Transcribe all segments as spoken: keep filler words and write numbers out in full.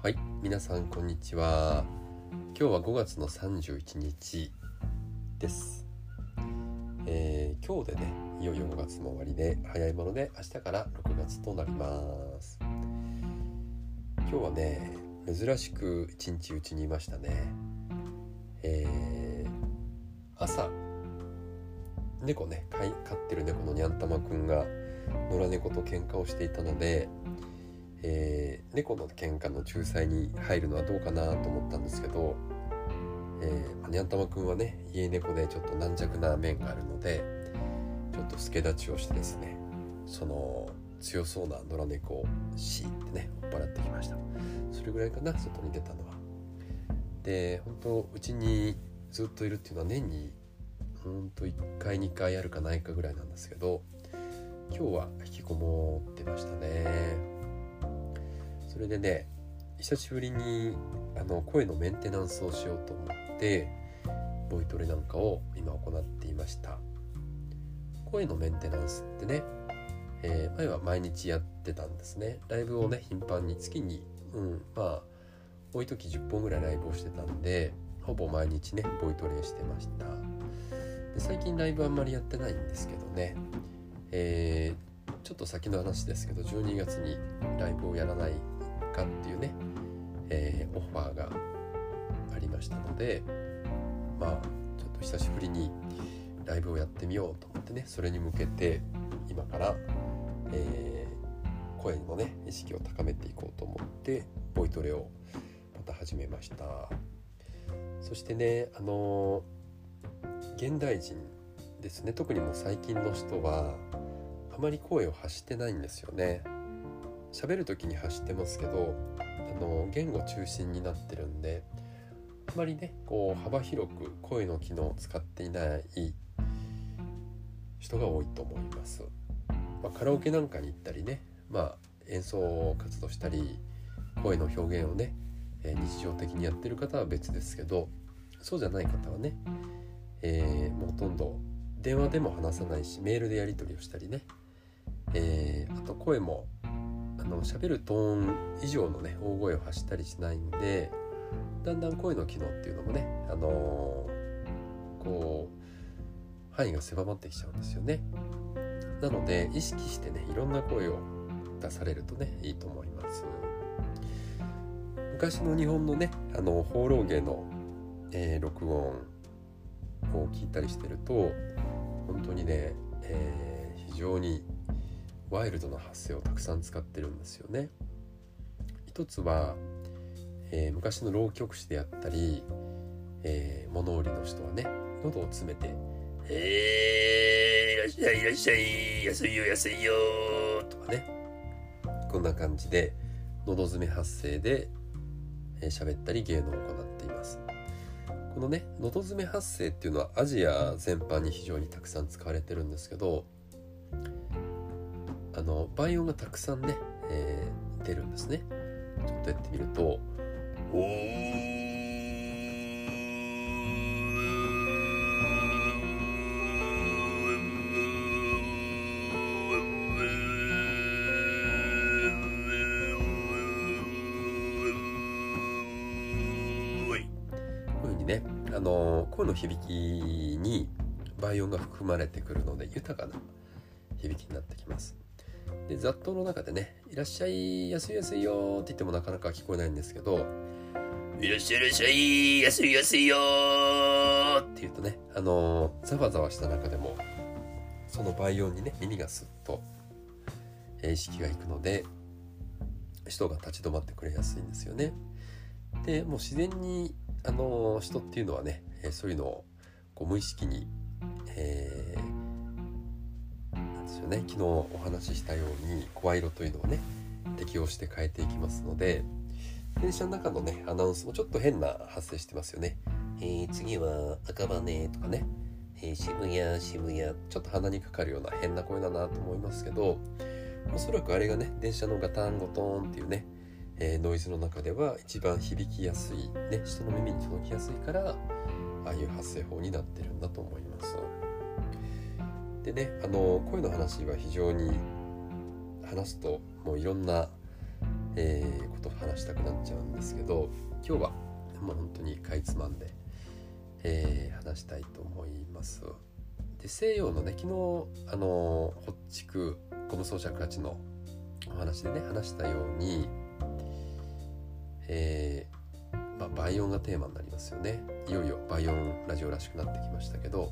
はい、皆さんこんにちは。今日はごがつのさんじゅういちにちです、えー、今日でね、いよいよごがつも終わりで、早いもので明日からろくがつとなります。今日はね、珍しく一日うちにいましたね、えー、朝猫ね、飼ってる猫のにゃんたまくんが野良猫と喧嘩をしていたので、えー、猫の喧嘩の仲裁に入るのはどうかなと思ったんですけど、えー、にゃんたまくんはね、家猫でちょっと軟弱な面があるので、ちょっと助太刀をしてですね、その強そうな野良猫をシーってね、追っ払ってきました。それぐらいかな、外に出たのは。で、本当うちにずっといるっていうのは年にほんといっかいにかいあるかないかぐらいなんですけど、今日は引きこもってましたね。それでね、久しぶりにあの声のメンテナンスをしようと思ってボイトレなんかを今行っていました。声のメンテナンスってね、えー、前は毎日やってたんですね。ライブをね、頻繁に月に、うん、まあ多い時じゅっぽんぐらいライブをしてたんで、ほぼ毎日ねボイトレしてました。で、最近ライブあんまりやってないんですけどね、えー、ちょっと先の話ですけど、じゅうにがつにライブをやらないっていうね、えー、オファーがありましたので、まあちょっと久しぶりにライブをやってみようと思ってね、それに向けて今から、えー、声のね意識を高めていこうと思ってボイトレをまた始めました。そしてね、あのー、現代人ですね、特にもう最近の人はあまり声を発してないんですよね。喋るときに発してますけど、あの言語中心になってるんで、あまりねこう幅広く声の機能を使っていない人が多いと思います、まあ、カラオケなんかに行ったりね、まあ、演奏活動したり声の表現をね、えー、日常的にやってる方は別ですけど、そうじゃない方はね、えー、もうほとんど電話でも話さないし、メールでやり取りをしたりね、えー、あと声も喋るトーン以上のね大声を発したりしないんで、だんだん声の機能っていうのもね、あのー、こう範囲が狭まってきちゃうんですよね。なので意識してね、いろんな声を出されるとねいいと思います。昔の日本のね、あの放浪芸の、えー、録音を聞いたりしてると、本当にね、えー、非常にワイルドな発声をたくさん使ってるんですよね。一つは、えー、昔の浪曲師であったり、えー、物売りの人はね、喉を詰めて「えー、いらっしゃいいらっしゃい安いよ安いよ」とかね、こんな感じで喉詰め発声で喋ったり芸能を行っています。このね、喉詰め発声っていうのはアジア全般に非常にたくさん使われてるんですけど、あの倍音がたくさんね、えー、出るんですね。ちょっとやってみると、おーい、こういうふうにね、あの声の響きに倍音が含まれてくるので、豊かな響きになってきます。で、雑踏の中でね、いらっしゃい安い安いよって言ってもなかなか聞こえないんですけど、いらっしゃいいらっしゃい安い安いよって言うとね、あのー、ざわざわした中でもその倍音にね、耳がスッと、えー、意識がいくので、人が立ち止まってくれやすいんですよね。で、もう自然に、あのー、人っていうのはね、えー、そういうのをこう無意識に、えー昨日お話ししたように声色というのをね適応して変えていきますので、電車の中のねアナウンスもちょっと変な発声してますよね、えー、次は赤羽とかね、えー、渋谷渋谷、ちょっと鼻にかかるような変な声だなと思いますけど、おそらくあれがね、電車のガタンゴトンっていうね、えー、ノイズの中では一番響きやすい、ね、人の耳に届きやすいから、ああいう発声法になってるんだと思います。でね、あの声の話は非常に話すともういろんなえー、ことを話したくなっちゃうんですけど、今日はもう本当にかいつまんで、えー、話したいと思います。で、西洋のね、昨日あのー、ホッチクゴム装着価値のお話でね話したように、えーまあ、バイオンがテーマになりますよね。いよいよバイオンラジオらしくなってきましたけど、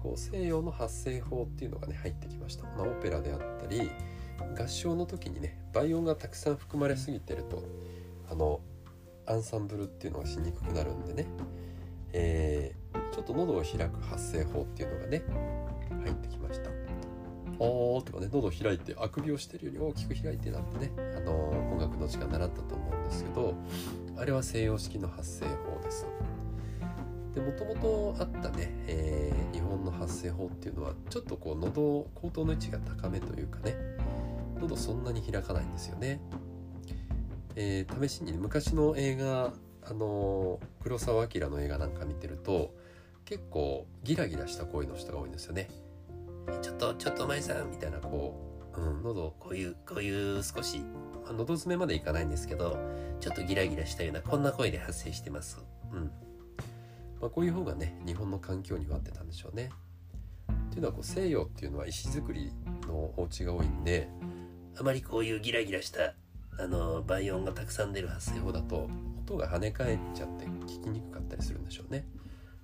こう西洋の発声法っていうのがね入ってきました。まあ、オペラであったり合唱の時にねバイオンがたくさん含まれすぎてるとあのアンサンブルっていうのがしにくくなるんでね、えー、ちょっと喉を開く発声法っていうのがね入ってきました。おーとかね、喉を開いてあくびをしてるより大きく開いてなんてね、あのー、音楽の時間習ったと思うんですけど、あれは西洋式の発声法です。で、もともとあったね、えー、日本の発声法っていうのはちょっとこう喉口頭の位置が高めというかね、喉そんなに開かないんですよね。えー、試しに、ね、昔の映画、あのー、黒澤明の映画なんか見てると結構ギラギラした声の人が多いんですよね。ちょっとちょっとお前さんみたいなこう、うん、喉こういうこういう少し、まあ、喉詰めまでいかないんですけど、ちょっとギラギラしたようなこんな声で発声してます。うん。まあ、こういう方がね日本の環境には合ってたんでしょうね。っていうのはこう西洋っていうのは石造りのお家が多いんで、あまりこういうギラギラしたあの倍音がたくさん出る発声法だと音が跳ね返っちゃって聞きにくかったりするんでしょうね。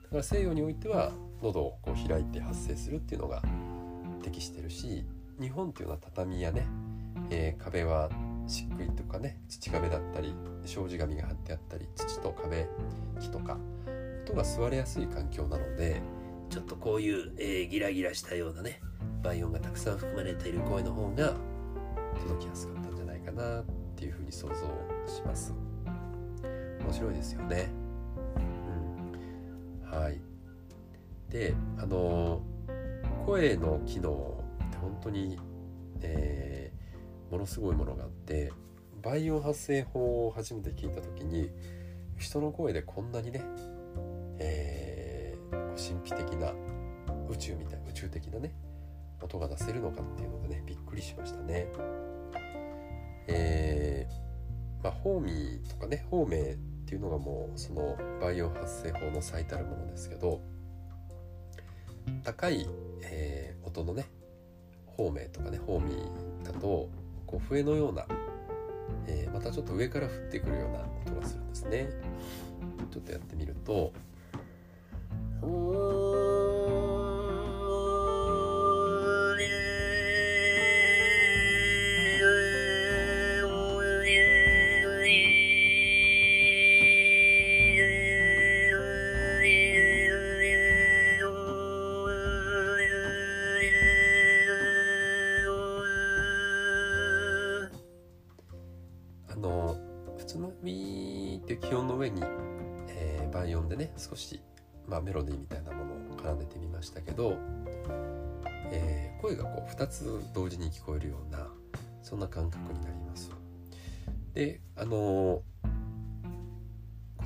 だから西洋においては喉をこう開いて発声するっていうのが適してるし、日本っていうのは畳やね、えー、壁は漆喰とかね土壁だったり障子紙が貼ってあったり土と壁木とか音が吸われやすい環境なので、ちょっとこういう、えー、ギラギラしたようなね倍音がたくさん含まれている声の方が届きやすかったんじゃないかなっていうふうに想像します。面白いですよね、うん、はい。で、あのー、声の機能って本当に、えー、ものすごいものがあって、バイオン発声法を初めて聞いた時に人の声でこんなにね、えー、神秘的な宇宙みたい宇宙的なね音が出せるのかっていうのがねびっくりしましたね。えー、まあホーミーとかねホーメーっていうのがもうそのバイオン発声法の最たるものですけど、高い、えー、音のねホーメーとかねホーミーだとこう笛のような、えー、またちょっと上から降ってくるような音がするんですね。ちょっとやってみると、少し、まあ、メロディーみたいなものを奏でてみましたけど、えー、声がこうふたつ同時に聞こえるようなそんな感覚になります。で、あのー、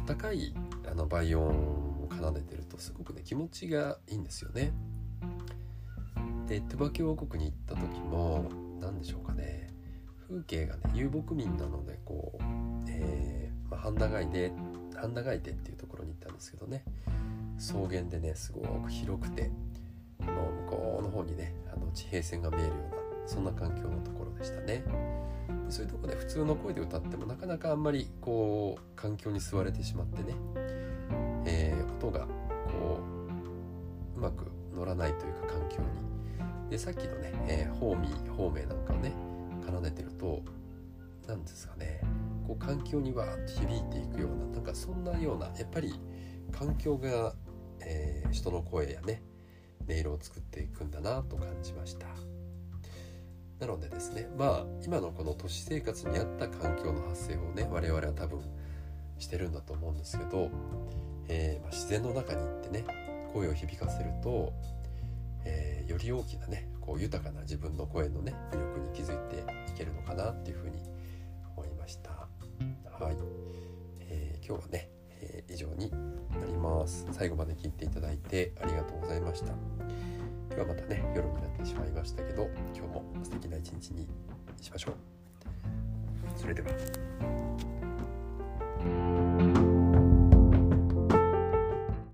高いあの倍音を奏でてるとすごくね気持ちがいいんですよね。で、トゥバキ王国に行った時も何でしょうかね、風景がね遊牧民なのでこう、えーまあ、ハンダガイでハンダガイテっていうところに行ったんですけどね、草原でねすごく広くて向こうの方にねあの地平線が見えるようなそんな環境のところでしたね。そういうところで普通の声で歌ってもなかなかあんまりこう環境に吸われてしまってね、えー、音がこううまく乗らないというか環境に。で、さっきのね、えー、ホーミーホーメーなんかをね奏でてるとなんですかね、こう環境にわーっと響いていくようななんかそんなような、やっぱり環境が、えー、人の声やね音色を作っていくんだなと感じました。なのでですね、まあ今のこの都市生活に合った環境の発生をね我々は多分してるんだと思うんですけど、えーまあ、自然の中に行ってね声を響かせると、えー、より大きなねこう豊かな自分の声のね魅力に気づいていけるのかなっていうふうに思いました。はい、えー、今日はね、えー、以上になります。最後まで聞いていただいてありがとうございました。今日はまたね夜になってしまいましたけど、今日も素敵な一日にしましょう。それでは。